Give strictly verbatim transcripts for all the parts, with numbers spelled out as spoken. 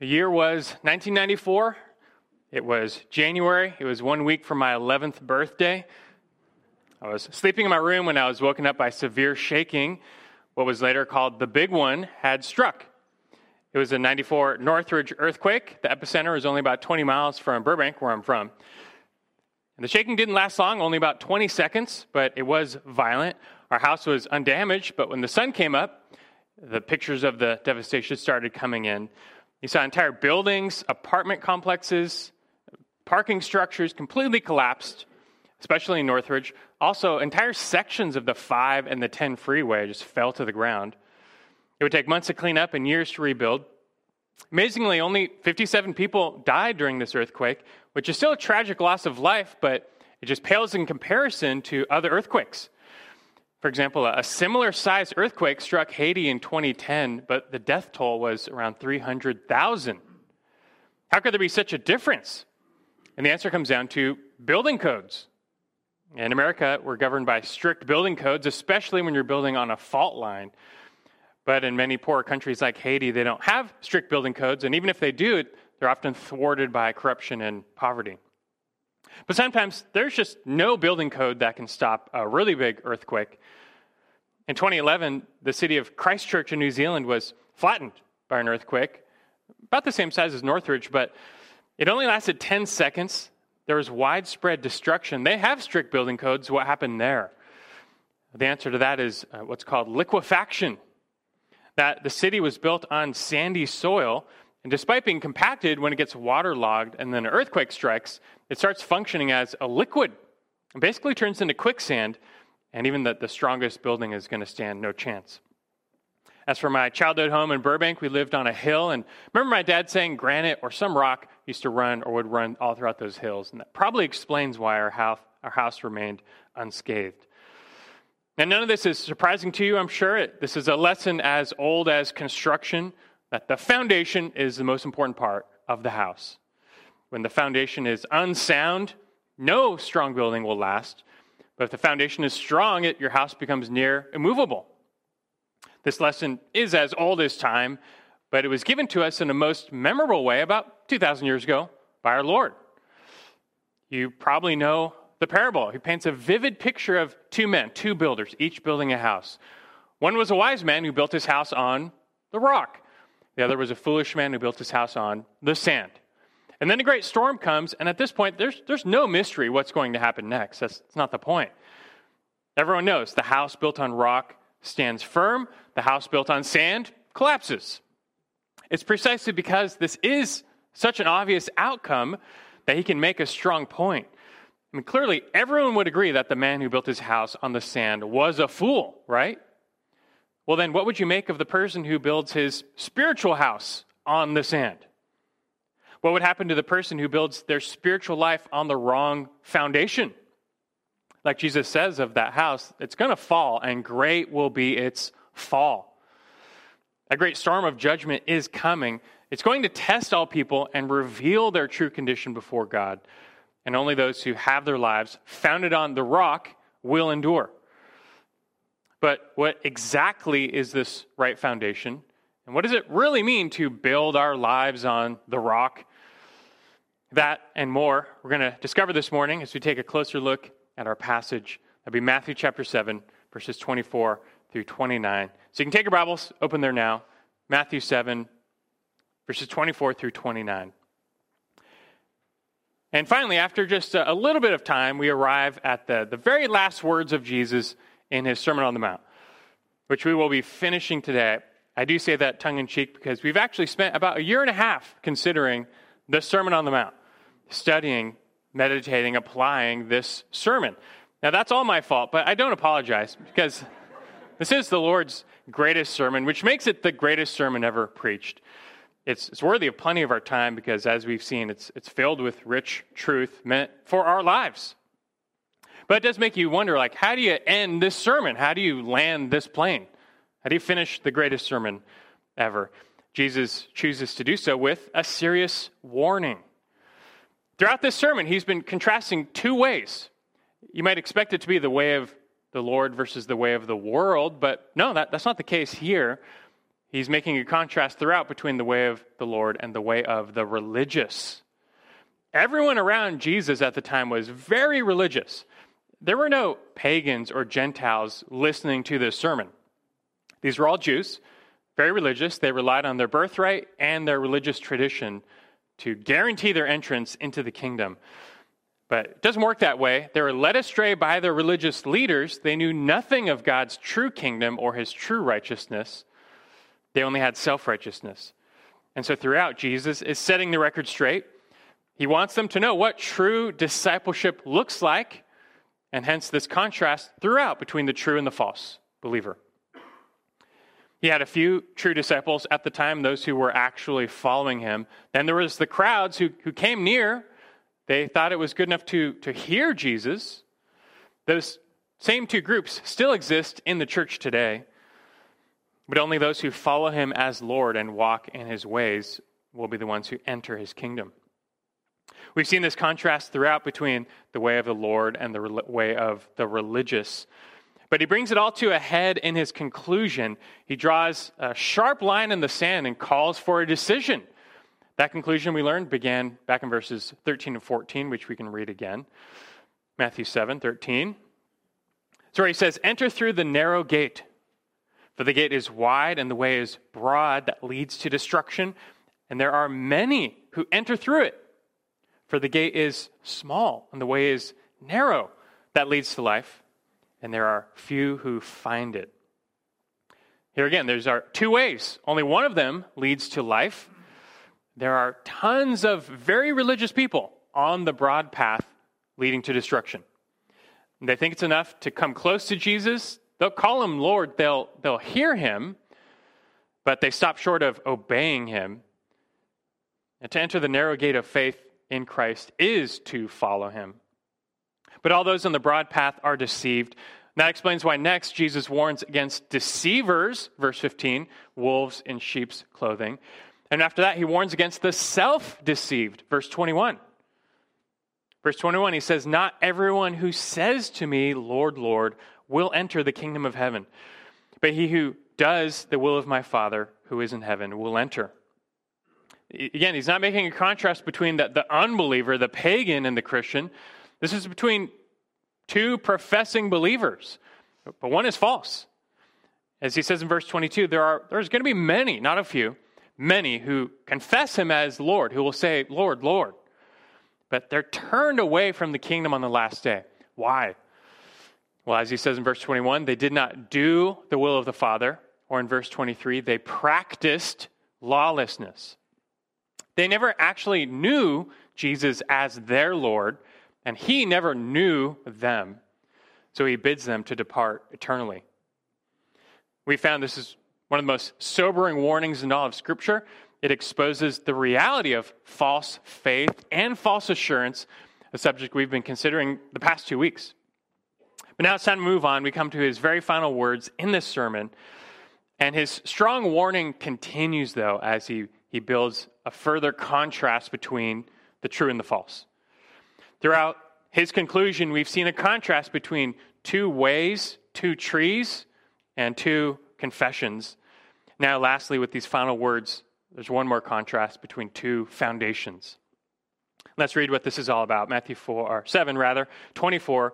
The year was nineteen ninety-four. It was January. It was one week from my eleventh birthday. I was sleeping in my room when I was woken up by severe shaking. What was later called the Big One had struck. It was a ninety-four Northridge earthquake. The epicenter was only about twenty miles from Burbank, where I'm from. And the shaking didn't last long, only about twenty seconds, but it was violent. Our house was undamaged, but when the sun came up, the pictures of the devastation started coming in. You saw entire buildings, apartment complexes, parking structures completely collapsed, especially in Northridge. Also, entire sections of the five and the ten freeway just fell to the ground. It would take months to clean up and years to rebuild. Amazingly, only fifty-seven people died during this earthquake, which is still a tragic loss of life, but it just pales in comparison to other earthquakes. For example, a similar-sized earthquake struck Haiti in twenty ten, but the death toll was around three hundred thousand. How could there be such a difference? And the answer comes down to building codes. In America, we're governed by strict building codes, especially when you're building on a fault line. But in many poor countries like Haiti, they don't have strict building codes, and even if they do, they're often thwarted by corruption and poverty. But sometimes there's just no building code that can stop a really big earthquake. In twenty eleven, the city of Christchurch in New Zealand was flattened by an earthquake, about the same size as Northridge, but it only lasted ten seconds. There was widespread destruction. They have strict building codes. What happened there? The answer to that is what's called liquefaction, that the city was built on sandy soil. And despite being compacted, when it gets waterlogged and then an earthquake strikes, it starts functioning as a liquid. It basically turns into quicksand, and even the, the strongest building is going to stand no chance. As for my childhood home in Burbank, we lived on a hill, and remember my dad saying granite or some rock used to run or would run all throughout those hills, and that probably explains why our house, our house remained unscathed. Now, none of this is surprising to you, I'm sure. It, this is a lesson as old as construction, that the foundation is the most important part of the house. When the foundation is unsound, no strong building will last. But if the foundation is strong, it, your house becomes near immovable. This lesson is as old as time, but it was given to us in a most memorable way about two thousand years ago by our Lord. You probably know the parable. He paints a vivid picture of two men, two builders, each building a house. One was a wise man who built his house on the rock. The other was a foolish man who built his house on the sand. And then a great storm comes, and at this point, there's there's no mystery what's going to happen next. That's, that's not the point. Everyone knows the house built on rock stands firm. The house built on sand collapses. It's precisely because this is such an obvious outcome that he can make a strong point. I mean, clearly, everyone would agree that the man who built his house on the sand was a fool, right? Well, then what would you make of the person who builds his spiritual house on the sand? What would happen to the person who builds their spiritual life on the wrong foundation? Like Jesus says of that house, it's going to fall, and great will be its fall. A great storm of judgment is coming. It's going to test all people and reveal their true condition before God. And only those who have their lives founded on the rock will endure. But what exactly is this right foundation? And what does it really mean to build our lives on the rock? That and more we're going to discover this morning as we take a closer look at our passage. That'll be Matthew chapter seven, verses twenty-four through twenty-nine. So you can take your Bibles, open there now. Matthew seven, verses twenty-four through twenty-nine. And finally, after just a little bit of time, we arrive at the, the very last words of Jesus in his Sermon on the Mount, which we will be finishing today. I do say that tongue-in-cheek because we've actually spent about a year and a half considering the Sermon on the Mount, studying, meditating, applying this sermon. Now, that's all my fault, but I don't apologize because this is the Lord's greatest sermon, which makes it the greatest sermon ever preached. It's, it's worthy of plenty of our time because, as we've seen, it's, it's filled with rich truth meant for our lives. But it does make you wonder, like, how do you end this sermon? How do you land this plane? How do you finish the greatest sermon ever? Jesus chooses to do so with a serious warning. Throughout this sermon, he's been contrasting two ways. You might expect it to be the way of the Lord versus the way of the world, but no, that, that's not the case here. He's making a contrast throughout between the way of the Lord and the way of the religious. Everyone around Jesus at the time was very religious. There were no pagans or Gentiles listening to this sermon. These were all Jews, very religious. They relied on their birthright and their religious tradition to guarantee their entrance into the kingdom. But it doesn't work that way. They were led astray by their religious leaders. They knew nothing of God's true kingdom or his true righteousness. They only had self-righteousness. And so throughout, Jesus is setting the record straight. He wants them to know what true discipleship looks like, and hence this contrast throughout between the true and the false believer. He had a few true disciples at the time, those who were actually following him. Then there was the crowds who, who came near. They thought it was good enough to, to hear Jesus. Those same two groups still exist in the church today. But only those who follow him as Lord and walk in his ways will be the ones who enter his kingdom. We've seen this contrast throughout between the way of the Lord and the re- way of the religious. But he brings it all to a head in his conclusion. He draws a sharp line in the sand and calls for a decision. That conclusion, we learned, began back in verses thirteen and fourteen, which we can read again. Matthew seven, thirteen. It's where he says, "Enter through the narrow gate. For the gate is wide and the way is broad that leads to destruction, and there are many who enter through it. For the gate is small and the way is narrow that leads to life, and there are few who find it." Here again, there's our two ways. Only one of them leads to life. There are tons of very religious people on the broad path leading to destruction. They think it's enough to come close to Jesus. They'll call him Lord, they'll they'll hear him, but they stop short of obeying him. And to enter the narrow gate of faith in Christ is to follow him. But all those on the broad path are deceived. And that explains why next Jesus warns against deceivers, verse fifteen, wolves in sheep's clothing. And after that, he warns against the self-deceived, verse twenty-one. Verse twenty-one, he says, "Not everyone who says to me, Lord, Lord, will enter the kingdom of heaven, but he who does the will of my Father who is in heaven will enter." Again, he's not making a contrast between the, the unbeliever, the pagan, and the Christian. This is between two professing believers, but one is false. As he says in verse twenty-two, there are there's going to be many, not a few, many who confess him as Lord, who will say, "Lord, Lord," but they're turned away from the kingdom on the last day. Why? Well, as he says in verse twenty-one, they did not do the will of the Father, or in verse twenty-three, they practiced lawlessness. They never actually knew Jesus as their Lord, and he never knew them, so he bids them to depart eternally. We found this is one of the most sobering warnings in all of Scripture. It exposes the reality of false faith and false assurance, a subject we've been considering the past two weeks. But now it's time to move on. We come to his very final words in this sermon. And his strong warning continues, though, as he, he builds a further contrast between the true and the false. Throughout his conclusion, we've seen a contrast between two ways, two trees, and two confessions. Now, lastly, with these final words, there's one more contrast between two foundations. Let's read what this is all about. Matthew four, or seven, rather, twenty-four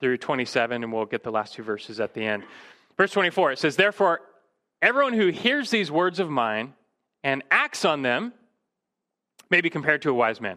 through twenty-seven, and we'll get the last two verses at the end. Verse twenty-four, it says, "Therefore, everyone who hears these words of mine and acts on them may be compared to a wise man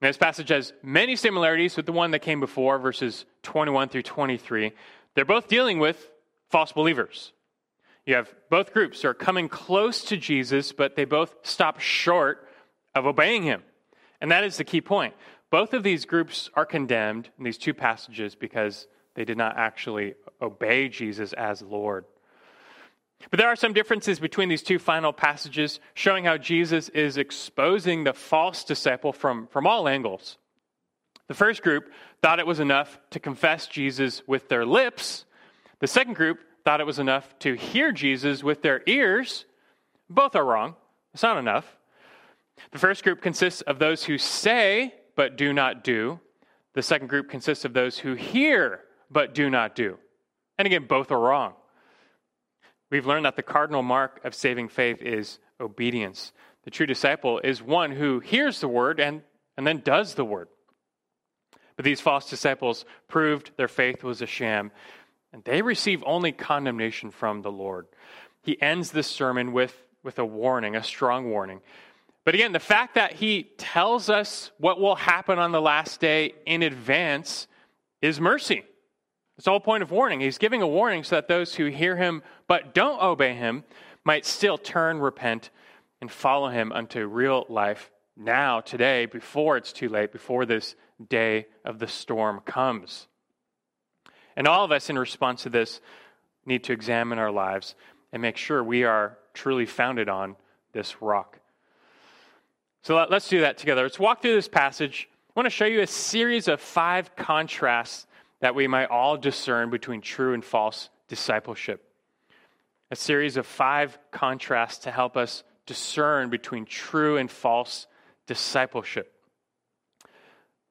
Now, this passage has many similarities with the one that came before, verses twenty-one through twenty-three. They're both dealing with false believers. You have both groups who are coming close to Jesus, but they both stop short of obeying him. And that is the key point. Both of these groups are condemned in these two passages because they did not actually obey Jesus as Lord. But there are some differences between these two final passages, showing how Jesus is exposing the false disciple from, from all angles. The first group thought it was enough to confess Jesus with their lips. The second group thought it was enough to hear Jesus with their ears. Both are wrong. It's not enough. The first group consists of those who say but do not do. The second group consists of those who hear but do not do. And again, both are wrong. We've learned that the cardinal mark of saving faith is obedience. The true disciple is one who hears the word and, and then does the word. But these false disciples proved their faith was a sham, and they receive only condemnation from the Lord. He ends this sermon with, with a warning, a strong warning. But again, the fact that he tells us what will happen on the last day in advance is mercy. It's the whole point of warning. He's giving a warning so that those who hear him but don't obey him might still turn, repent, and follow him unto real life now, today, before it's too late, before this day of the storm comes. And all of us, in response to this, need to examine our lives and make sure we are truly founded on this rock. So let's do that together. Let's walk through this passage. I want to show you a series of five contrasts that we might all discern between true and false discipleship. A series of five contrasts to help us discern between true and false discipleship.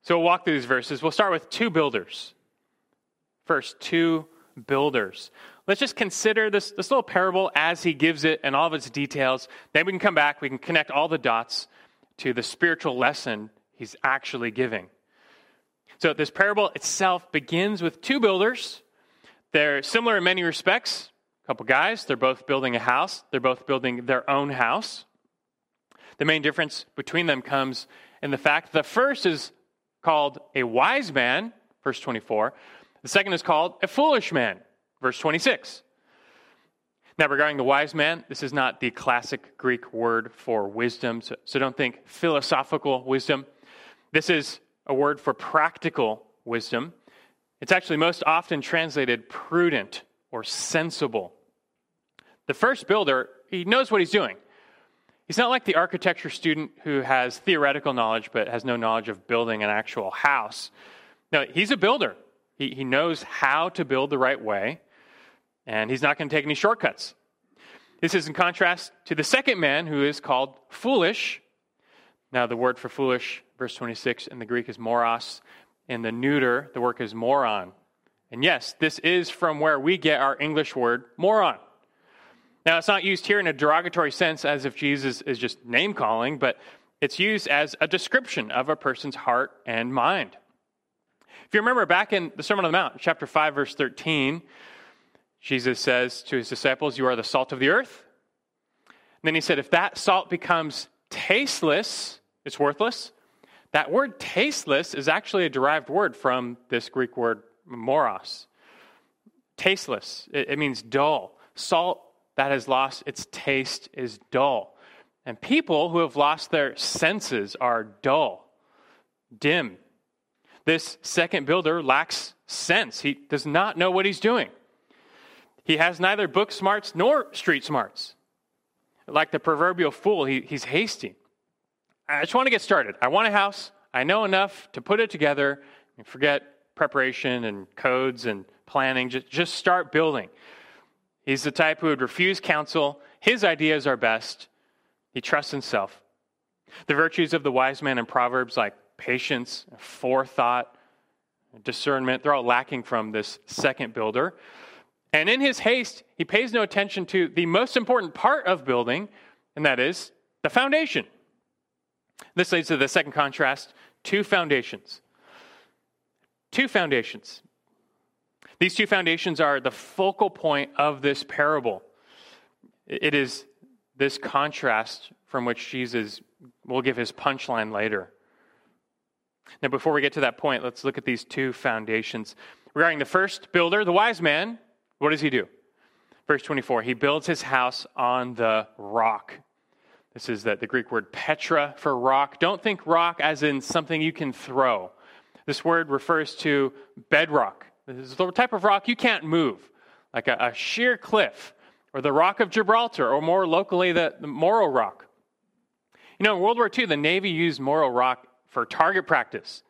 So we'll walk through these verses. We'll start with two builders. First, two builders. Let's just consider this, this little parable as he gives it and all of its details. Then we can come back. We can connect all the dots to the spiritual lesson he's actually giving. So this parable itself begins with two builders. They're similar in many respects. A couple guys, they're both building a house. They're both building their own house. The main difference between them comes in the fact the first is called a wise man, verse twenty-four. The second is called a foolish man, verse twenty-six. Now, regarding the wise man, this is not the classic Greek word for wisdom, so, so don't think philosophical wisdom. This is a word for practical wisdom. It's actually most often translated prudent or sensible. The first builder, he knows what he's doing. He's not like the architecture student who has theoretical knowledge but has no knowledge of building an actual house. No, he's a builder. He, he knows how to build the right way. And he's not going to take any shortcuts. This is in contrast to the second man who is called foolish. Now the word for foolish, verse twenty-six, in the Greek is moros. In the neuter, the word is moron. And yes, this is from where we get our English word moron. Now it's not used here in a derogatory sense as if Jesus is just name-calling, but it's used as a description of a person's heart and mind. If you remember back in the Sermon on the Mount, chapter five, verse thirteen, Jesus says to his disciples, you are the salt of the earth. And then he said, if that salt becomes tasteless, it's worthless. That word tasteless is actually a derived word from this Greek word moros. Tasteless, it, it means dull. Salt that has lost its taste is dull. And people who have lost their senses are dull, dim. This second builder lacks sense. He does not know what he's doing. He has neither book smarts nor street smarts. Like the proverbial fool, he, he's hasty. I just want to get started. I want a house. I know enough to put it together. And forget preparation and codes and planning. Just, just start building. He's the type who would refuse counsel. His ideas are best. He trusts himself. The virtues of the wise man in Proverbs, like patience, forethought, discernment, they're all lacking from this second builder. And in his haste, he pays no attention to the most important part of building, and that is the foundation. This leads to the second contrast, two foundations. Two foundations. These two foundations are the focal point of this parable. It is this contrast from which Jesus will give his punchline later. Now, before we get to that point, let's look at these two foundations. Regarding the first builder, the wise man, what does he do? Verse twenty-four, he builds his house on the rock. This is the, the Greek word petra for rock. Don't think rock as in something you can throw. This word refers to bedrock. This is the type of rock you can't move, like a, a sheer cliff or the Rock of Gibraltar, or more locally, the, the Morro Rock. You know, in World War Two, the Navy used Morro Rock for target practice.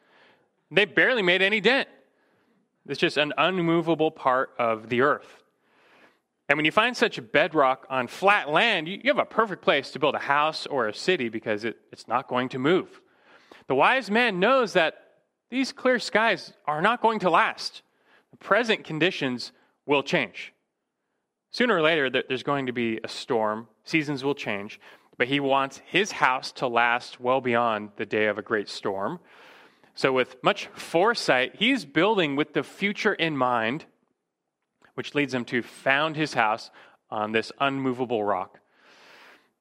They barely made any dent. It's just an unmovable part of the earth. And when you find such bedrock on flat land, you, you have a perfect place to build a house or a city because it, it's not going to move. The wise man knows that these clear skies are not going to last. The present conditions will change. Sooner or later, there's going to be a storm. Seasons will change. But he wants his house to last well beyond the day of a great storm. So with much foresight, he's building with the future in mind, which leads him to found his house on this unmovable rock.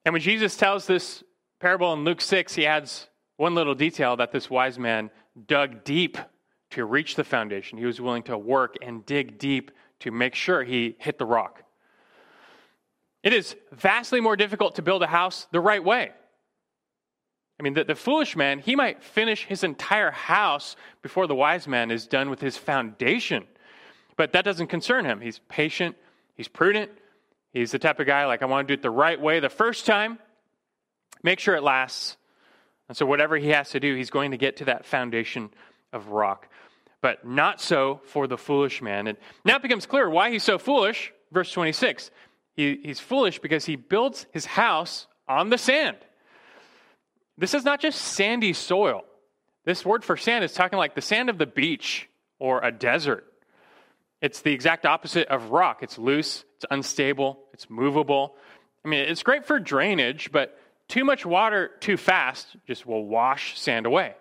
And when Jesus tells this parable in Luke six, he adds one little detail that this wise man dug deep to reach the foundation. He was willing to work and dig deep to make sure he hit the rock. It is vastly more difficult to build a house the right way. I mean, the, the foolish man, he might finish his entire house before the wise man is done with his foundation. But that doesn't concern him. He's patient. He's prudent. He's the type of guy, like, I want to do it the right way the first time. Make sure it lasts. And so whatever he has to do, he's going to get to that foundation of rock. But not so for the foolish man. And now it becomes clear why he's so foolish. Verse twenty-six, he, he's foolish because he builds his house on the sand. This is not just sandy soil. This word for sand is talking like the sand of the beach or a desert. It's the exact opposite of rock. It's loose, it's unstable, it's movable. I mean, it's great for drainage, but too much water too fast just will wash sand away.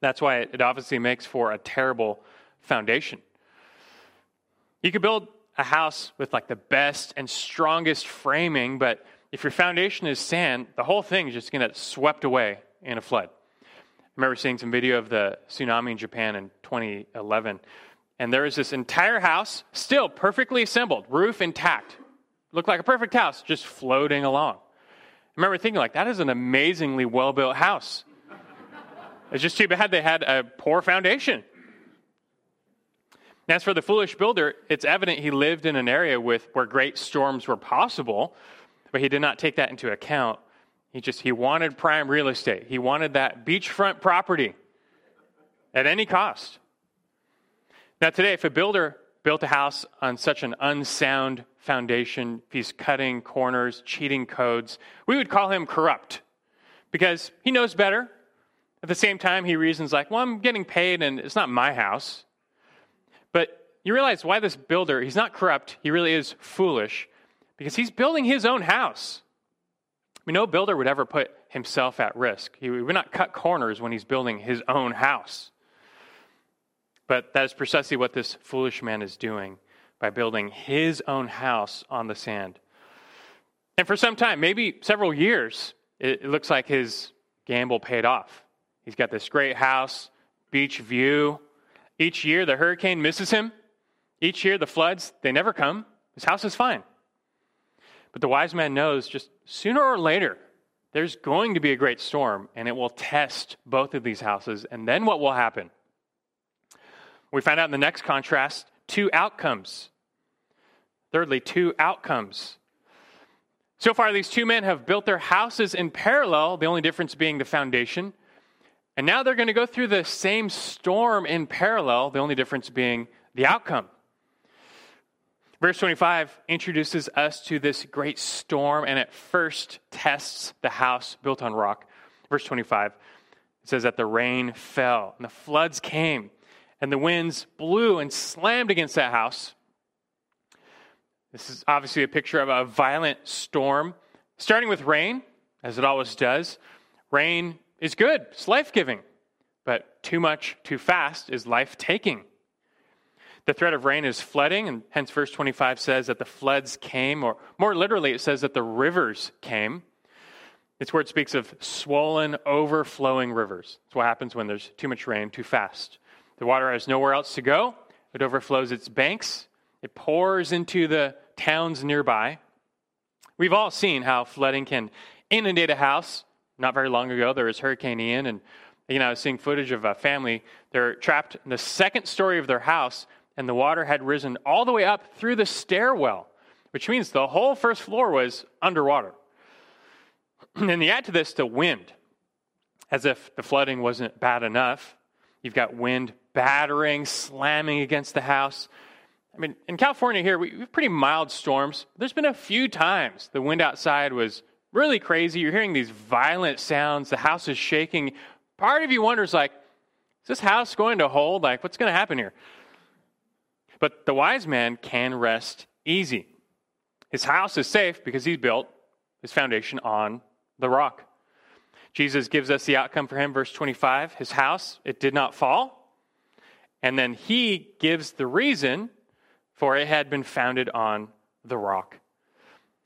That's why it obviously makes for a terrible foundation. You could build a house with like the best and strongest framing, but if your foundation is sand, the whole thing is just going to get swept away in a flood. I remember seeing some video of the tsunami in Japan in twenty eleven, and there was this entire house still perfectly assembled, roof intact. Looked like a perfect house, just floating along. I remember thinking, like, that is an amazingly well-built house. It's just too bad they had a poor foundation. And as for the foolish builder, it's evident he lived in an area with where great storms were possible, but he did not take that into account. He just, he wanted prime real estate. He wanted that beachfront property at any cost. Now today, if a builder built a house on such an unsound foundation, if he's cutting corners, cheating codes, we would call him corrupt because he knows better. At the same time, he reasons like, well, I'm getting paid and it's not my house. But you realize why this builder, he's not corrupt. He really is foolish because he's building his own house. I mean, no builder would ever put himself at risk. He would not cut corners when he's building his own house. But that is precisely what this foolish man is doing by building his own house on the sand. And for some time, maybe several years, it looks like his gamble paid off. He's got this great house, beach view. Each year, the hurricane misses him. Each year, the floods, they never come. His house is fine. But the wise man knows just sooner or later, there's going to be a great storm, and it will test both of these houses. And then what will happen? We find out in the next contrast, two outcomes. Thirdly, two outcomes. So far, these two men have built their houses in parallel, the only difference being the foundation. And now they're going to go through the same storm in parallel, the only difference being the outcome. Verse twenty-five introduces us to this great storm, and it first tests the house built on rock. Verse twenty-five, it says that the rain fell, and the floods came, and the winds blew and slammed against that house. This is obviously a picture of a violent storm, starting with rain, as it always does. Rain is good, it's life-giving, but too much, too fast is life-taking. The threat of rain is flooding, and hence verse twenty-five says that the floods came, or more literally, it says that the rivers came. It's where it speaks of swollen, overflowing rivers. It's what happens when there's too much rain, too fast. The water has nowhere else to go. It overflows its banks. It pours into the towns nearby. We've all seen how flooding can inundate a house. Not very long ago, there was Hurricane Ian, and you know, I was seeing footage of a family. They're trapped in the second story of their house, and the water had risen all the way up through the stairwell, which means the whole first floor was underwater. And you add to this the wind, as if the flooding wasn't bad enough. You've got wind battering, slamming against the house. I mean, in California here, we have pretty mild storms. There's been a few times the wind outside was really crazy. You're hearing these violent sounds. The house is shaking. Part of you wonders, like, is this house going to hold? Like, what's going to happen here? But the wise man can rest easy. His house is safe because he's built his foundation on the rock. Jesus gives us the outcome for him, verse twenty-five. His house, it did not fall. And then he gives the reason for it had been founded on the rock.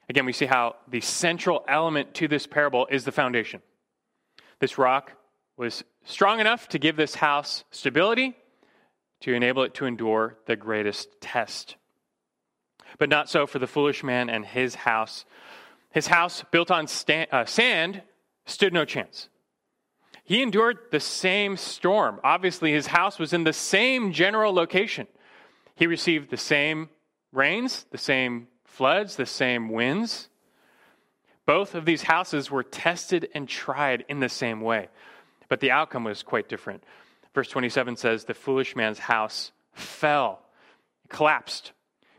Again, we see how the central element to this parable is the foundation. This rock was strong enough to give this house stability, to enable it to endure the greatest test. But not so for the foolish man and his house. His house, built on stand, uh, sand, stood no chance. He endured the same storm. Obviously, his house was in the same general location. He received the same rains, the same floods, the same winds. Both of these houses were tested and tried in the same way, but the outcome was quite different. Verse twenty-seven says, the foolish man's house fell, collapsed.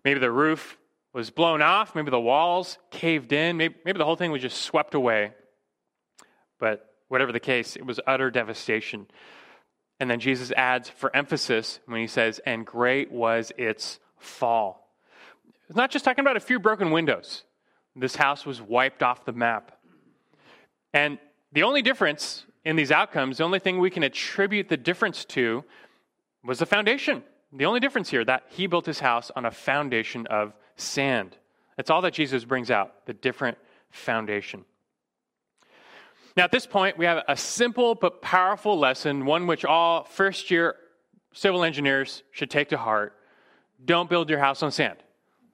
Maybe the roof was blown off. Maybe the walls caved in. Maybe, maybe the whole thing was just swept away. But whatever the case, it was utter devastation. And then Jesus adds for emphasis when he says, and great was its fall. It's not just talking about a few broken windows. This house was wiped off the map. And the only difference in these outcomes, the only thing we can attribute the difference to was the foundation. The only difference here, that he built his house on a foundation of sand. That's all that Jesus brings out, the different foundation. Now, at this point, we have a simple but powerful lesson, one which all first-year civil engineers should take to heart. Don't build your house on sand.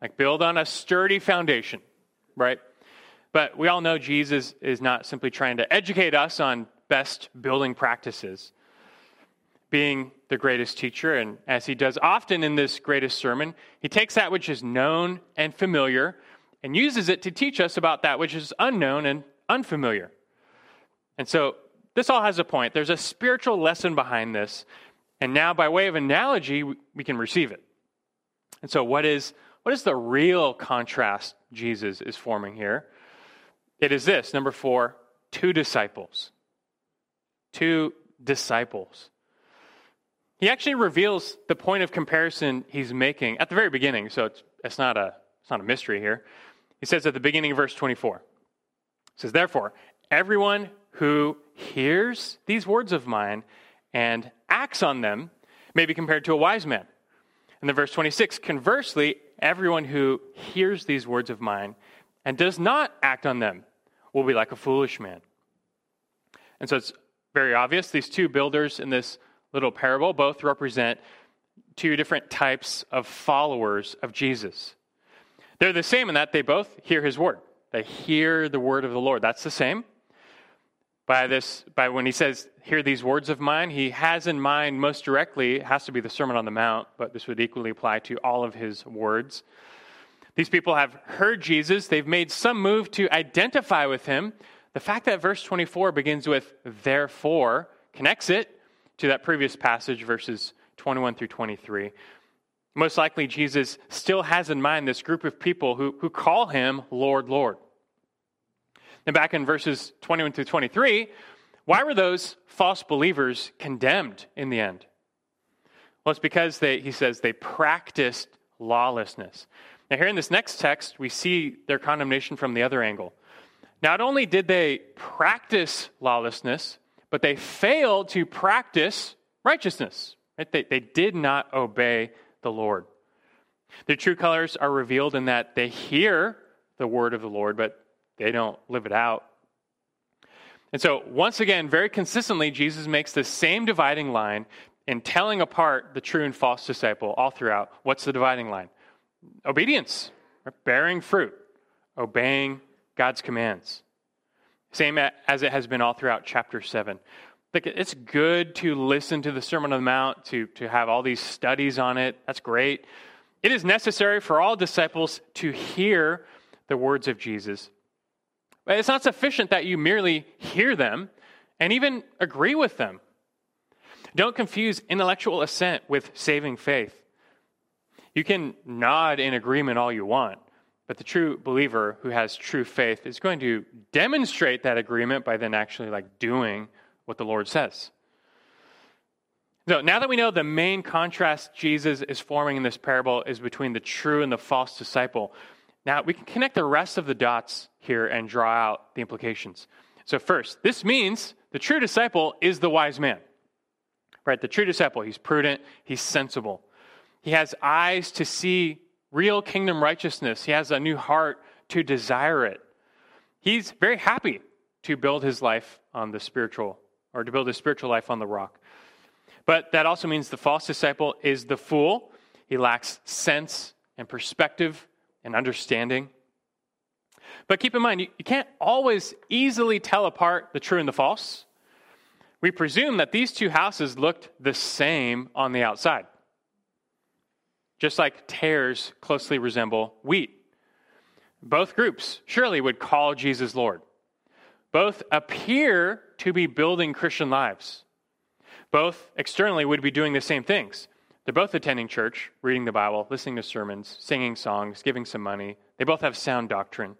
Like, build on a sturdy foundation, right? But we all know Jesus is not simply trying to educate us on best building practices. Being the greatest teacher, and as he does often in this greatest sermon, he takes that which is known and familiar and uses it to teach us about that which is unknown and unfamiliar. And so this all has a point. There's a spiritual lesson behind this, and now by way of analogy, we can receive it. And so what is what is the real contrast Jesus is forming here? It is this, number four, two disciples. Two disciples. He actually reveals the point of comparison he's making at the very beginning, so it's, it's, not a, it's not a mystery here. He says at the beginning of verse twenty-four, he says, therefore, everyone who hears these words of mine and acts on them may be compared to a wise man. And then verse twenty-six, conversely, everyone who hears these words of mine and does not act on them will be like a foolish man. And so it's very obvious, these two builders in this little parable both represent two different types of followers of Jesus. They're the same in that they both hear his word. They hear the word of the Lord. That's the same. By this, by when he says, hear these words of mine, he has in mind most directly, it has to be the Sermon on the Mount, but this would equally apply to all of his words. These people have heard Jesus. They've made some move to identify with him. The fact that verse twenty-four begins with therefore connects it to that previous passage, verses twenty-one through twenty-three. Most likely, Jesus still has in mind this group of people who, who call him Lord, Lord. Then back in verses twenty-one through twenty-three, why were those false believers condemned in the end? Well, it's because they, he says, they practiced lawlessness. Now, here in this next text, we see their condemnation from the other angle. Not only did they practice lawlessness, but they failed to practice righteousness. Right? They, they did not obey the Lord. Their true colors are revealed in that they hear the word of the Lord, but they don't live it out. And so, once again, very consistently, Jesus makes the same dividing line in telling apart the true and false disciple all throughout. What's the dividing line? Obedience, right? Bearing fruit, obeying God's commands. Same as it has been all throughout chapter seven. It's good to listen to the Sermon on the Mount, to, to have all these studies on it. That's great. It is necessary for all disciples to hear the words of Jesus. But it's not sufficient that you merely hear them and even agree with them. Don't confuse intellectual assent with saving faith. You can nod in agreement all you want, but the true believer who has true faith is going to demonstrate that agreement by then actually like doing what the Lord says. So now that we know the main contrast Jesus is forming in this parable is between the true and the false disciple, now we can connect the rest of the dots here and draw out the implications. So first, this means the true disciple is the wise man. Right? The true disciple, he's prudent, he's sensible. He has eyes to see real kingdom righteousness. He has a new heart to desire it. He's very happy to build his life on the spiritual, or to build his spiritual life on the rock. But that also means the false disciple is the fool. He lacks sense and perspective and understanding. But keep in mind, you, you can't always easily tell apart the true and the false. We presume that these two houses looked the same on the outside. Just like tares closely resemble wheat. Both groups surely would call Jesus Lord. Both appear to be building Christian lives. Both externally would be doing the same things. They're both attending church, reading the Bible, listening to sermons, singing songs, giving some money. They both have sound doctrine.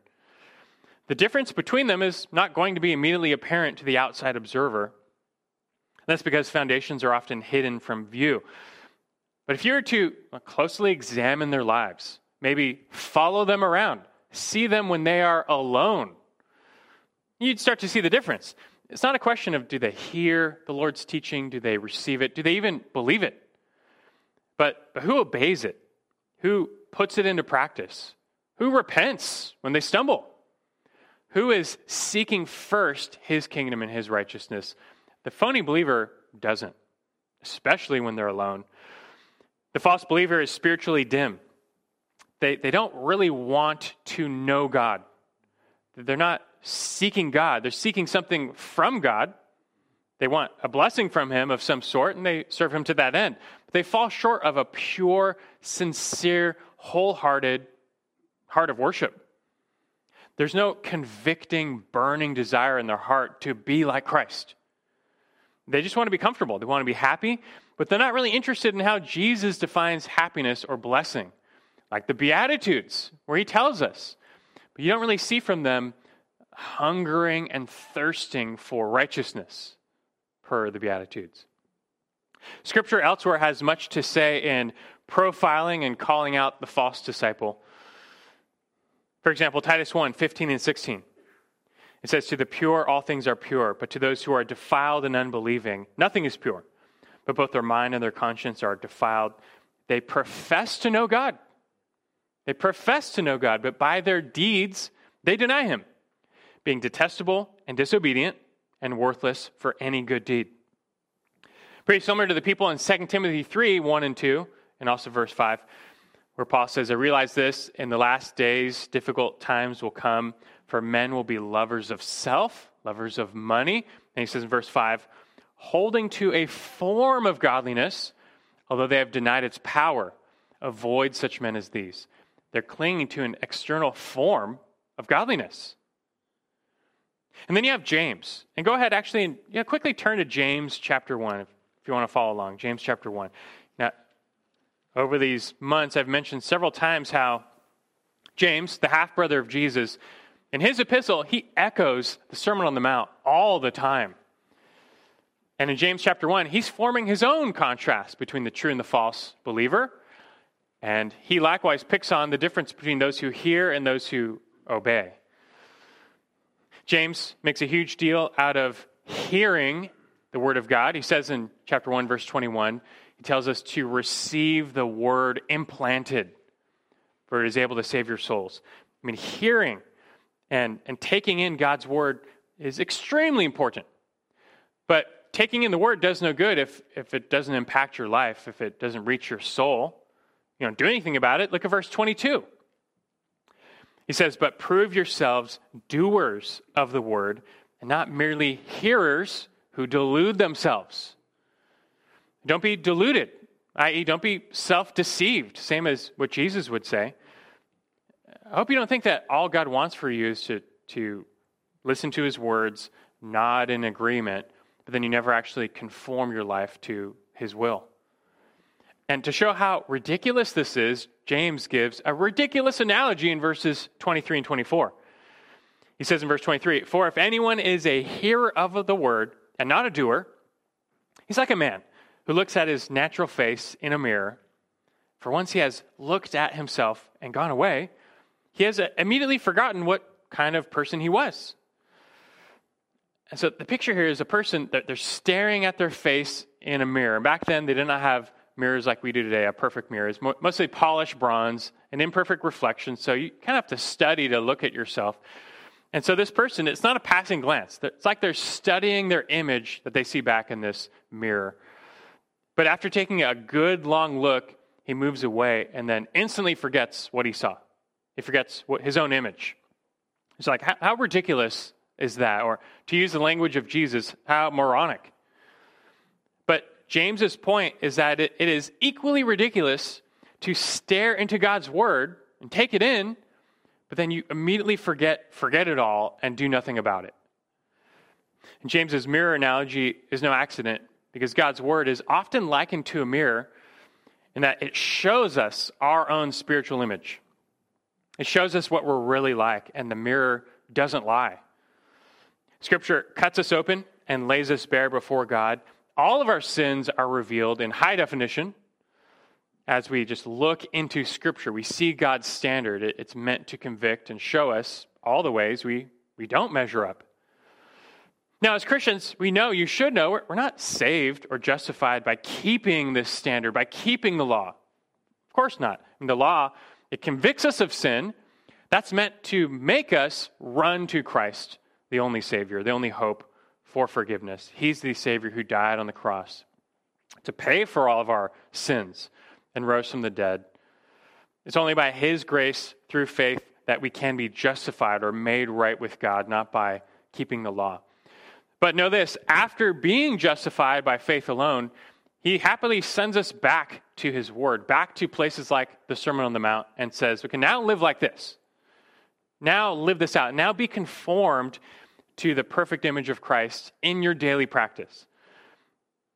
The difference between them is not going to be immediately apparent to the outside observer. That's because foundations are often hidden from view. But if you were to closely examine their lives, maybe follow them around, see them when they are alone, you'd start to see the difference. It's not a question of do they hear the Lord's teaching, do they receive it, do they even believe it? But, but who obeys it? Who puts it into practice? Who repents when they stumble? Who is seeking first his kingdom and his righteousness? The phony believer doesn't, especially when they're alone. The false believer is spiritually dim. They they don't really want to know God. They're not seeking God. They're seeking something from God. They want a blessing from him of some sort, and they serve him to that end. But they fall short of a pure, sincere, wholehearted heart of worship. There's no convicting, burning desire in their heart to be like Christ. They just want to be comfortable. They want to be happy, but they're not really interested in how Jesus defines happiness or blessing, like the Beatitudes, where he tells us. But you don't really see from them hungering and thirsting for righteousness, per the Beatitudes. Scripture elsewhere has much to say in profiling and calling out the false disciple. For example, Titus one, fifteen and sixteen. It says, "To the pure, all things are pure, but to those who are defiled and unbelieving, nothing is pure. But both their mind and their conscience are defiled. They profess to know God. They profess to know God, but by their deeds, they deny him, being detestable and disobedient and worthless for any good deed." Pretty similar to the people in Second Timothy three, one and two, and also verse five, where Paul says, "I realize this, in the last days, difficult times will come, for men will be lovers of self, lovers of money." And he says in verse five, "Holding to a form of godliness, although they have denied its power, avoid such men as these." They're clinging to an external form of godliness. And then you have James. And go ahead, actually, and you know, quickly turn to James chapter one, if you want to follow along. James chapter one. Now, over these months, I've mentioned several times how James, the half-brother of Jesus, in his epistle, he echoes the Sermon on the Mount all the time. And in James chapter one, he's forming his own contrast between the true and the false believer. And he likewise picks on the difference between those who hear and those who obey. James makes a huge deal out of hearing the word of God. He says in chapter one, verse twenty-one, he tells us to receive the word implanted, for it is able to save your souls. I mean, hearing and, and taking in God's word is extremely important. But taking in the word does no good if, if it doesn't impact your life, if it doesn't reach your soul. You don't do anything about it. Look at verse twenty-two. He says, "But prove yourselves doers of the word, and not merely hearers who delude themselves." Don't be deluded. that is, don't be self-deceived, same as what Jesus would say. I hope you don't think that all God wants for you is to, to listen to his words, nod in agreement, but then you never actually conform your life to his will. And to show how ridiculous this is, James gives a ridiculous analogy in verses twenty-three and twenty-four. He says in verse twenty-three, "For if anyone is a hearer of the word and not a doer, he's like a man who looks at his natural face in a mirror. For once he has looked at himself and gone away, he has immediately forgotten what kind of person he was." And so the picture here is a person that they're staring at their face in a mirror. Back then, they did not have mirrors like we do today, a perfect mirror. It's mostly polished bronze, an imperfect reflection. So you kind of have to study to look at yourself. And so this person, it's not a passing glance. It's like they're studying their image that they see back in this mirror. But after taking a good long look, he moves away and then instantly forgets what he saw. He forgets what, his own image. It's like, how, how ridiculous is that? Or to use the language of Jesus, how moronic. But James's point is that it, it is equally ridiculous to stare into God's word and take it in, but then you immediately forget, forget it all and do nothing about it. And James's mirror analogy is no accident, because God's word is often likened to a mirror in that it shows us our own spiritual image. It shows us what we're really like, and the mirror doesn't lie. Scripture cuts us open and lays us bare before God. All of our sins are revealed in high definition. As we just look into Scripture, we see God's standard. It's meant to convict and show us all the ways we, we don't measure up. Now, as Christians, we know, you should know, we're not saved or justified by keeping this standard, by keeping the law. Of course not. I mean, the law, it convicts us of sin. That's meant to make us run to Christ, the only Savior, the only hope for forgiveness. He's the Savior who died on the cross to pay for all of our sins and rose from the dead. It's only by his grace through faith that we can be justified or made right with God, not by keeping the law. But know this, after being justified by faith alone, he happily sends us back to his word, back to places like the Sermon on the Mount, and says, we can now live like this. Now live this out. Now be conformed to the perfect image of Christ in your daily practice.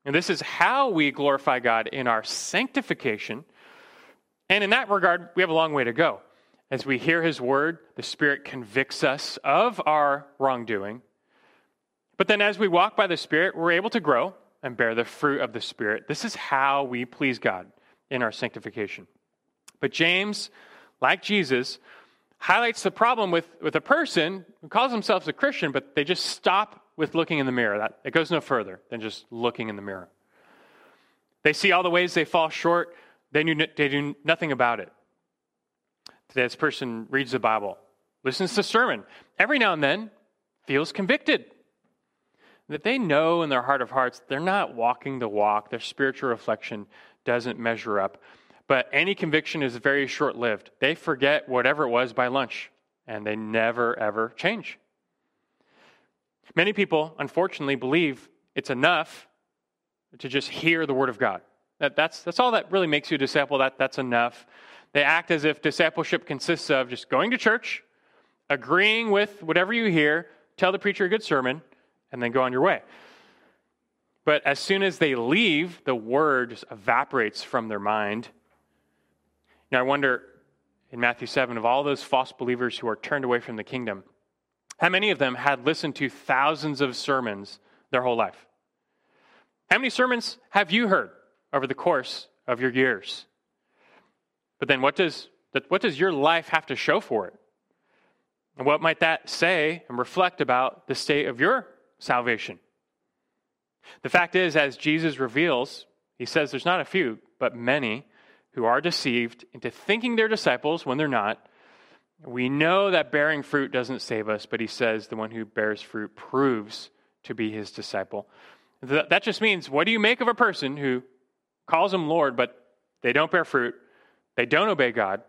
And this is how we glorify God in our sanctification. And in that regard, we have a long way to go. As we hear his word, the Spirit convicts us of our wrongdoing. But then as we walk by the Spirit, we're able to grow and bear the fruit of the Spirit. This is how we please God in our sanctification. But James, like Jesus, highlights the problem with, with a person who calls themselves a Christian, but they just stop with looking in the mirror. That, it goes no further than just looking in the mirror. They see all the ways they fall short. They, knew, they do nothing about it. Today, this person reads the Bible, listens to sermon. Every now and then, feels convicted that they know in their heart of hearts they're not walking the walk. Their spiritual reflection doesn't measure up. But any conviction is very short-lived. They forget whatever it was by lunch, and they never, ever change. Many people, unfortunately, believe it's enough to just hear the word of God. That, that's, that's all that really makes you a disciple. That, that's enough. They act as if discipleship consists of just going to church, agreeing with whatever you hear, tell the preacher a good sermon, and then go on your way. But as soon as they leave, the word just evaporates from their mind. Now, I wonder, in Matthew seven, of all those false believers who are turned away from the kingdom, how many of them had listened to thousands of sermons their whole life? How many sermons have you heard over the course of your years? But then what does, what does your life have to show for it? And what might that say and reflect about the state of your salvation? The fact is, as Jesus reveals, he says there's not a few, but many who are deceived into thinking they're disciples when they're not. We know that bearing fruit doesn't save us, but he says the one who bears fruit proves to be his disciple. That just means, what do you make of a person who calls him Lord, but they don't bear fruit, they don't obey God,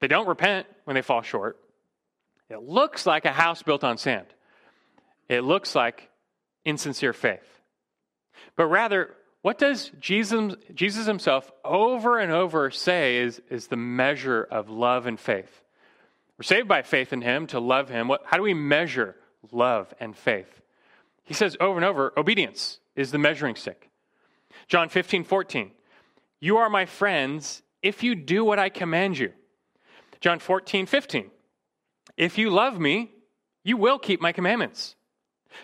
they don't repent when they fall short? It looks like a house built on sand. It looks like insincere faith. But rather, What does Jesus, Jesus himself over and over say is, is the measure of love and faith? We're saved by faith in him to love him. What, how do we measure love and faith? He says over and over, obedience is the measuring stick. John fifteen fourteen, you are my friends if you do what I command you. John fourteen fifteen, if you love me, you will keep my commandments.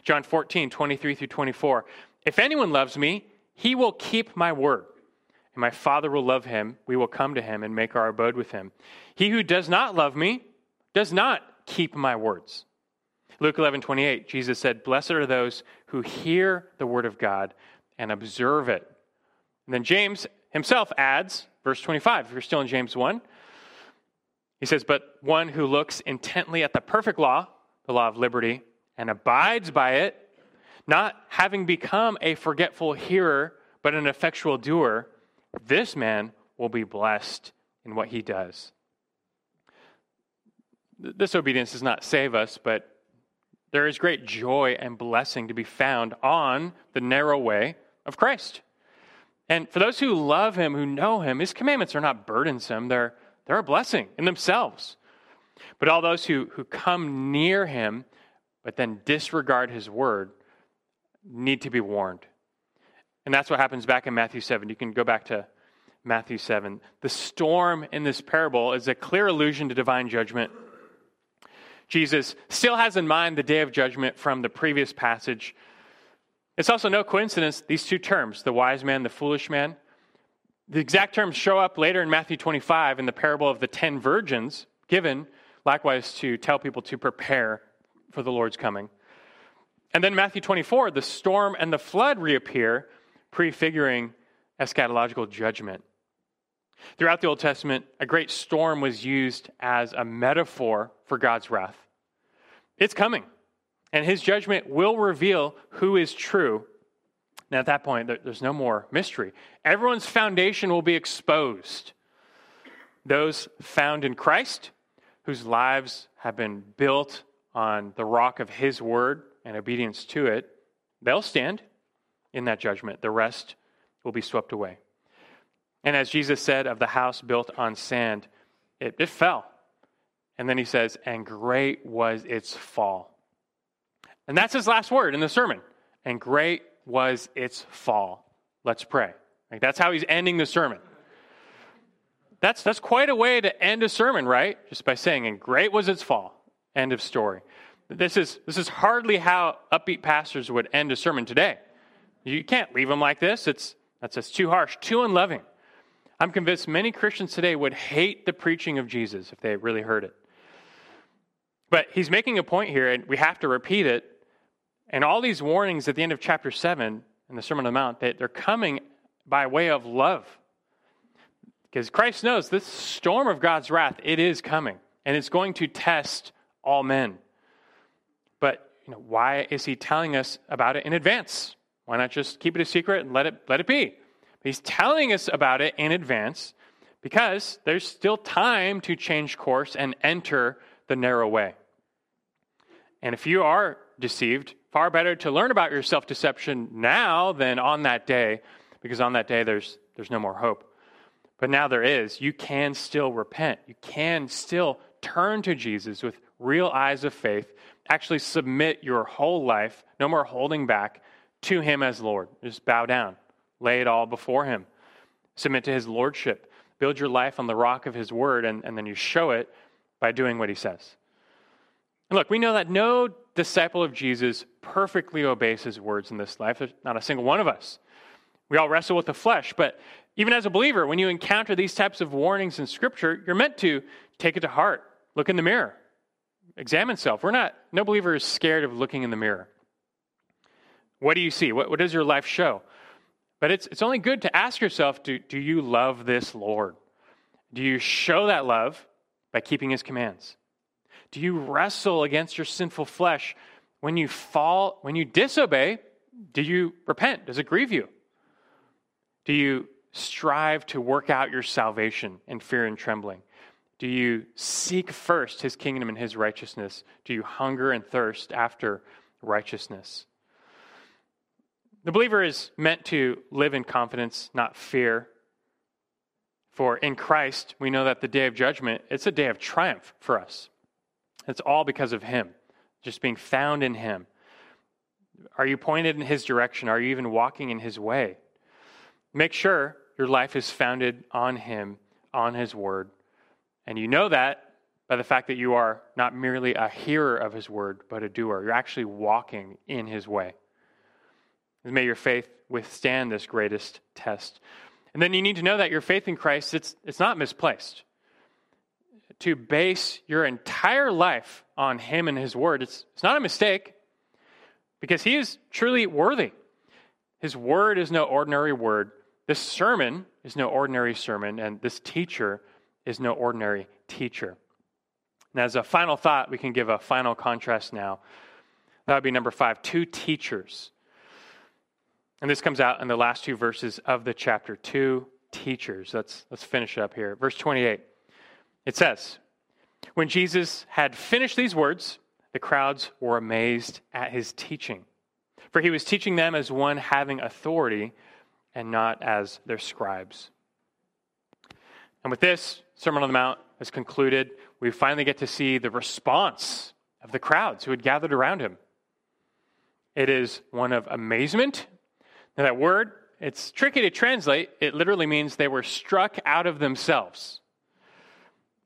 John fourteen twenty-three through twenty-four, if anyone loves me, he will keep my word, and my Father will love him. We will come to him and make our abode with him. He who does not love me does not keep my words. Luke eleven twenty-eight, Jesus said, blessed are those who hear the word of God and observe it. And then James himself adds, verse twenty-five, if you're still in James one, he says, but one who looks intently at the perfect law, the law of liberty, and abides by it, not having become a forgetful hearer, but an effectual doer, this man will be blessed in what he does. This obedience does not save us, but there is great joy and blessing to be found on the narrow way of Christ. And for those who love him, who know him, his commandments are not burdensome. They're, they're a blessing in themselves. But all those who, who come near him, but then disregard his word, need to be warned. And that's what happens back in Matthew seven. You can go back to Matthew seven. The storm in this parable is a clear allusion to divine judgment. Jesus still has in mind the day of judgment from the previous passage. It's also no coincidence, these two terms, the wise man, the foolish man. The exact terms show up later in Matthew twenty-five in the parable of the ten virgins, given likewise to tell people to prepare for the Lord's coming. And then Matthew twenty-four, the storm and the flood reappear, prefiguring eschatological judgment. Throughout the Old Testament, a great storm was used as a metaphor for God's wrath. It's coming, and his judgment will reveal who is true. Now, at that point, there's no more mystery. Everyone's foundation will be exposed. Those found in Christ, whose lives have been built on the rock of his word, and obedience to it, they'll stand in that judgment. The rest will be swept away. And as Jesus said of the house built on sand, it, it fell. And then he says, and great was its fall. And that's his last word in the sermon. And great was its fall. Let's pray. Like, that's how he's ending the sermon. That's, that's quite a way to end a sermon, right? Just by saying, and great was its fall. End of story. This is this is hardly how upbeat pastors would end a sermon today. You can't leave them like this. It's that's it's too harsh, too unloving. I'm convinced many Christians today would hate the preaching of Jesus if they really heard it. But he's making a point here, and we have to repeat it. And all these warnings at the end of chapter seven in the Sermon on the Mount, that they're coming by way of love. Because Christ knows this storm of God's wrath, it is coming, and it's going to test all men. But you know, why is he telling us about it in advance? Why not just keep it a secret and let it let it be? But he's telling us about it in advance because there's still time to change course and enter the narrow way. And if you are deceived, far better to learn about your self-deception now than on that day, because on that day there's there's no more hope. But now there is. You can still repent. You can still turn to Jesus with real eyes of faith. Actually submit your whole life, no more holding back, to him as Lord. Just bow down, lay it all before him, submit to his lordship, build your life on the rock of his word, and, and then you show it by doing what he says. And look, we know that no disciple of Jesus perfectly obeys his words in this life. There's not a single one of us. We all wrestle with the flesh, but even as a believer, when you encounter these types of warnings in Scripture, you're meant to take it to heart, look in the mirror, examine self. We're not, no believer is scared of looking in the mirror. What do you see? What, what does your life show? But it's it's only good to ask yourself, do, do you love this Lord? Do you show that love by keeping his commands? Do you wrestle against your sinful flesh? When you fall, when you disobey, do you repent? Does it grieve you? Do you strive to work out your salvation in fear and trembling? Do you seek first his kingdom and his righteousness? Do you hunger and thirst after righteousness? The believer is meant to live in confidence, not fear. For in Christ, we know that the day of judgment, it's a day of triumph for us. It's all because of him, just being found in him. Are you pointed in his direction? Are you even walking in his way? Make sure your life is founded on him, on his word. And you know that by the fact that you are not merely a hearer of his word, but a doer. You're actually walking in his way. May your faith withstand this greatest test. And then you need to know that your faith in Christ, it's it's not misplaced. To base your entire life on him and his word, it's, it's not a mistake, because he is truly worthy. His word is no ordinary word. This sermon is no ordinary sermon, and this teacher is no ordinary teacher. And as a final thought, we can give a final contrast now. That would be number five, two teachers. And this comes out in the last two verses of the chapter, two teachers. Let's, let's finish up here. Verse twenty-eight, it says, "When Jesus had finished these words, the crowds were amazed at his teaching, for he was teaching them as one having authority and not as their scribes." And with this, Sermon on the Mount is concluded. We finally get to see the response of the crowds who had gathered around him. It is one of amazement. Now that word, it's tricky to translate. It literally means they were struck out of themselves.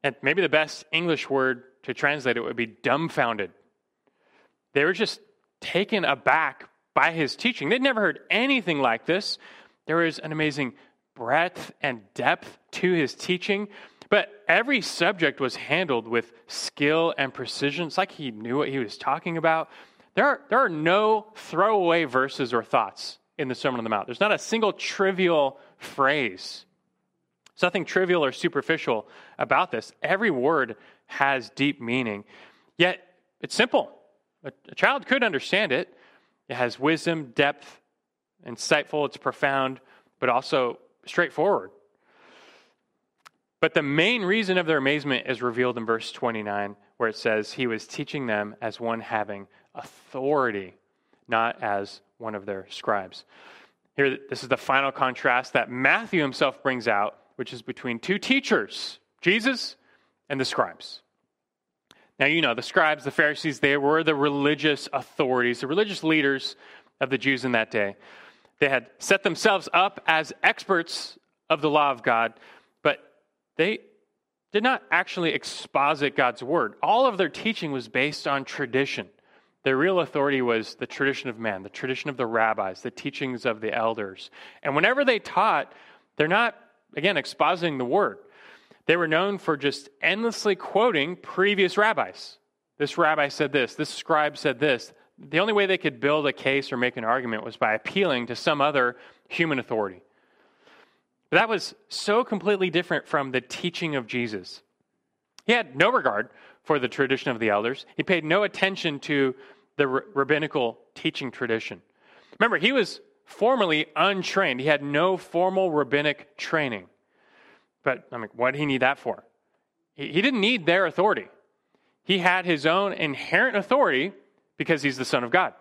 And maybe the best English word to translate it would be dumbfounded. They were just taken aback by his teaching. They'd never heard anything like this. There was an amazing breadth and depth to his teaching, but every subject was handled with skill and precision. It's like he knew what he was talking about. There are, there are no throwaway verses or thoughts in the Sermon on the Mount. There's not a single trivial phrase. There's nothing trivial or superficial about this. Every word has deep meaning, yet it's simple. A, a child could understand it. It has wisdom, depth, insightful, it's profound, but also straightforward. But the main reason of their amazement is revealed in verse twenty-nine, where it says, "He was teaching them as one having authority, not as one of their scribes." Here, this is the final contrast that Matthew himself brings out, which is between two teachers, Jesus and the scribes. Now, you know, the scribes, the Pharisees, they were the religious authorities, the religious leaders of the Jews in that day. They had set themselves up as experts of the law of God, but they did not actually exposit God's word. All of their teaching was based on tradition. Their real authority was the tradition of man, the tradition of the rabbis, the teachings of the elders. And whenever they taught, they're not, again, expositing the word. They were known for just endlessly quoting previous rabbis. This rabbi said this, this scribe said this. The only way they could build a case or make an argument was by appealing to some other human authority. But that was so completely different from the teaching of Jesus. He had no regard for the tradition of the elders. He paid no attention to the rabbinical teaching tradition. Remember, he was formerly untrained. He had no formal rabbinic training. But, I mean, what did he need that for? He, he didn't need their authority. He had his own inherent authority because he's the Son of God.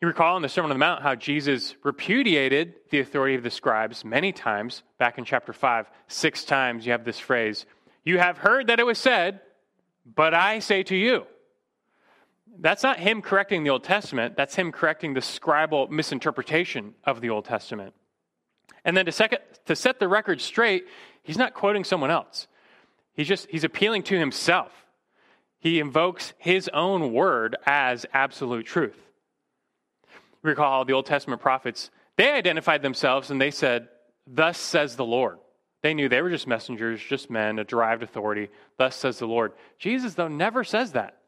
You recall in the Sermon on the Mount how Jesus repudiated the authority of the scribes many times. Back in chapter five, six times you have this phrase, "You have heard that it was said, but I say to you." That's not him correcting the Old Testament. That's him correcting the scribal misinterpretation of the Old Testament. And then to, second, to set the record straight, he's not quoting someone else. He's just he's appealing to himself. He invokes his own word as absolute truth. Recall the Old Testament prophets, they identified themselves and they said, "Thus says the Lord." They knew they were just messengers, just men, a derived authority. Thus says the Lord. Jesus, though, never says that.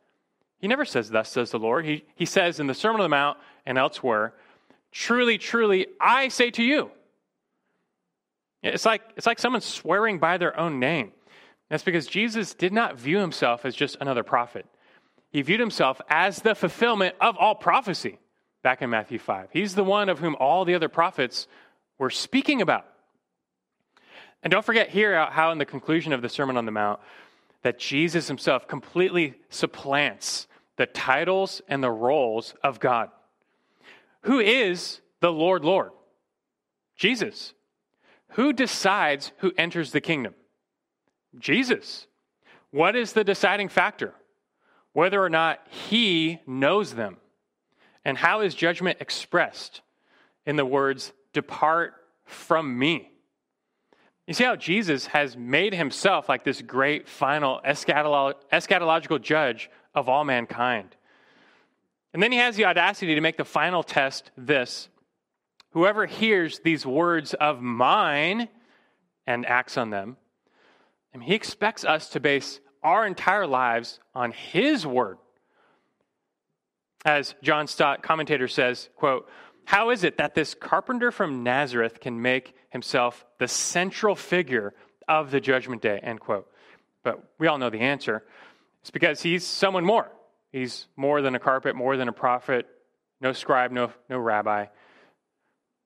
He never says, "Thus says the Lord." He, he says in the Sermon on the Mount and elsewhere, "Truly, truly, I say to you." It's like, it's like someone swearing by their own name. That's because Jesus did not view himself as just another prophet. He viewed himself as the fulfillment of all prophecy back in Matthew five. He's the one of whom all the other prophets were speaking about. And don't forget here how in the conclusion of the Sermon on the Mount that Jesus himself completely supplants the titles and the roles of God. Who is the Lord, Lord? Jesus. Who decides who enters the kingdom? Jesus. What is the deciding factor? Whether or not he knows them. And how is judgment expressed? In the words, depart from me. You see how Jesus has made himself like this great final eschatolo- eschatological judge of all mankind. And then he has the audacity to make the final test this. Whoever hears these words of mine and acts on them, I mean, he expects us to base our entire lives on his word. As John Stott, commentator, says, quote, how is it that this carpenter from Nazareth can make himself the central figure of the judgment day, end quote. But we all know the answer. It's because he's someone more. He's more than a carpet, more than a prophet, no scribe, no, no rabbi.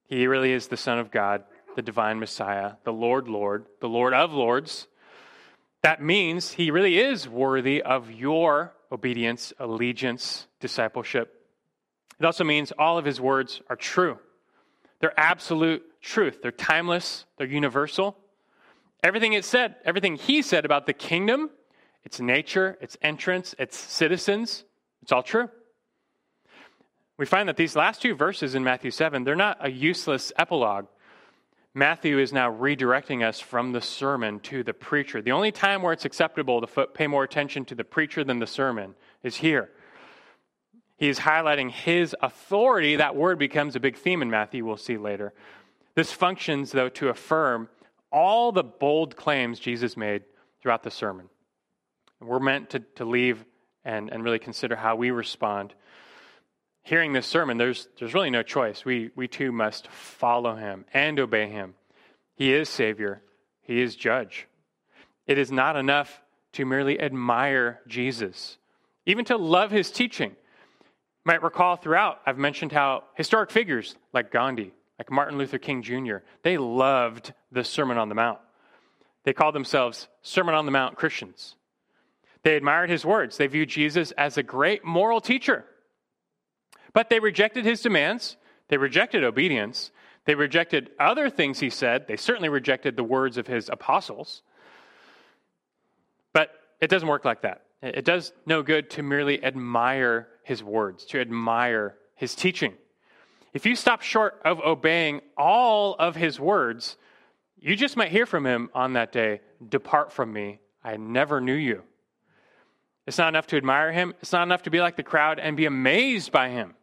He really is the Son of God, the divine Messiah, the Lord, Lord, the Lord of Lords. That means he really is worthy of your obedience, allegiance, discipleship. It also means all of his words are true. They're absolute truth. They're timeless. They're universal. Everything it said, everything he said about the kingdom, its nature, its entrance, its citizens, it's all true. We find that these last two verses in Matthew seven, they're not a useless epilogue. Matthew is now redirecting us from the sermon to the preacher. The only time where it's acceptable to pay more attention to the preacher than the sermon is here. He's highlighting his authority. That word becomes a big theme in Matthew, we'll see later. This functions, though, to affirm all the bold claims Jesus made throughout the sermon. We're meant to, to leave and, and really consider how we respond. Hearing this sermon, there's there's really no choice. We, we too must follow him and obey him. He is Savior. He is Judge. It is not enough to merely admire Jesus, even to love his teaching. You might recall throughout, I've mentioned how historic figures like Gandhi, like Martin Luther King Junior, they loved the Sermon on the Mount. They called themselves Sermon on the Mount Christians. They admired his words. They viewed Jesus as a great moral teacher. But they rejected his demands. They rejected obedience. They rejected other things he said. They certainly rejected the words of his apostles. But it doesn't work like that. It does no good to merely admire his words, to admire his teaching. If you stop short of obeying all of his words, you just might hear from him on that day, depart from me, I never knew you. It's not enough to admire him. It's not enough to be like the crowd and be amazed by him.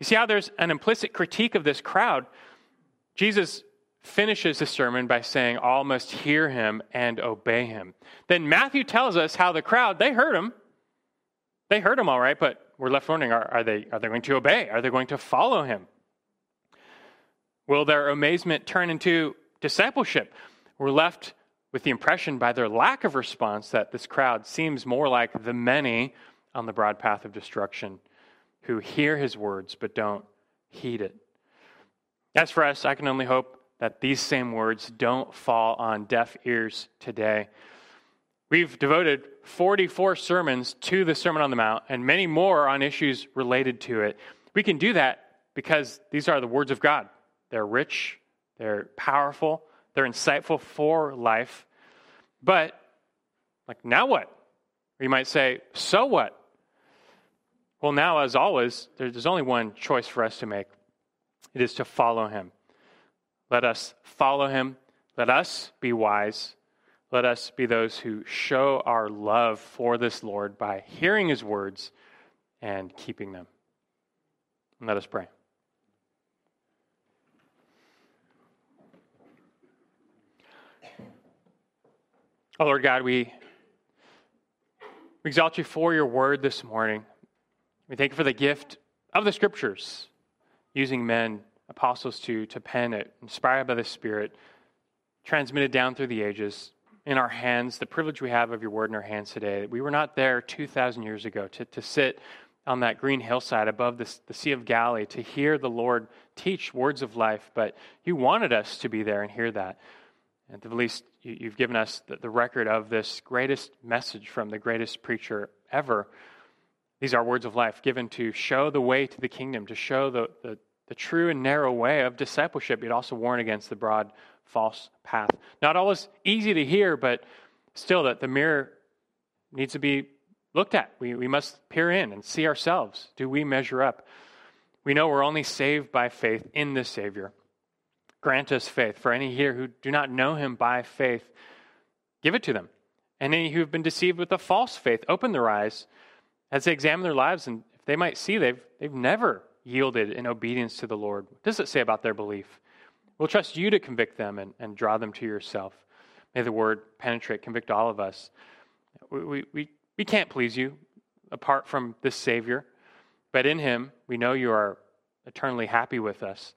You see how there's an implicit critique of this crowd? Jesus finishes the sermon by saying, all must hear him and obey him. Then Matthew tells us how the crowd, they heard him. They heard him all right, but we're left wondering, are, are they are they going to obey? Are they going to follow him? Will their amazement turn into discipleship? We're left with the impression by their lack of response that this crowd seems more like the many on the broad path of destruction who hear his words but don't heed it. As for us, I can only hope that these same words don't fall on deaf ears today. We've devoted forty-four sermons to the Sermon on the Mount and many more on issues related to it. We can do that because these are the words of God. They're rich, they're powerful, they're insightful for life. But, like, now what? Or you might say, so what? Well, now, as always, there's only one choice for us to make. It is to follow him. Let us follow him. Let us be wise. Let us be those who show our love for this Lord by hearing his words and keeping them. And let us pray. Oh, Lord God, we exalt you for your word this morning. We thank you for the gift of the scriptures, using men, apostles to, to pen it, inspired by the Spirit, transmitted down through the ages, in our hands, the privilege we have of your word in our hands today. We were not there two thousand years ago to, to sit on that green hillside above this, the Sea of Galilee to hear the Lord teach words of life, but you wanted us to be there and hear that. At the least, you, you've given us the, the record of this greatest message from the greatest preacher ever. These are words of life given to show the way to the kingdom, to show the, the, the true and narrow way of discipleship. You'd also warn against the broad, false path. Not always easy to hear, but still that the mirror needs to be looked at. We, we must peer in and see ourselves. Do we measure up? We know we're only saved by faith in the Savior. Grant us faith. For any here who do not know him by faith, give it to them. And any who have been deceived with a false faith, open their eyes as they examine their lives, and if they might see they've they've never yielded in obedience to the Lord. What does it say about their belief? We'll trust you to convict them and, and draw them to yourself. May the word penetrate, convict all of us. We, we, we, we can't please you apart from this Savior, but in him we know you are eternally happy with us.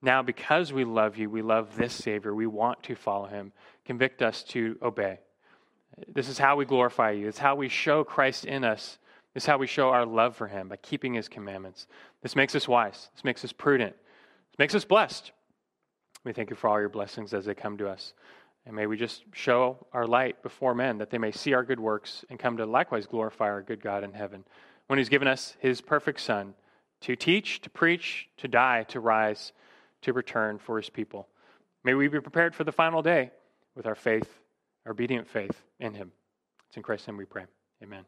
Now, because we love you, we love this Savior. We want to follow him. Convict us to obey. This is how we glorify you. It's how we show Christ in us. This is how we show our love for him, by keeping his commandments. This makes us wise. This makes us prudent. This makes us blessed. We thank you for all your blessings as they come to us. And may we just show our light before men, that they may see our good works and come to likewise glorify our good God in heaven, when he's given us his perfect Son to teach, to preach, to die, to rise, to return for his people. May we be prepared for the final day with our faith, our obedient faith in him. It's in Christ's name we pray. Amen.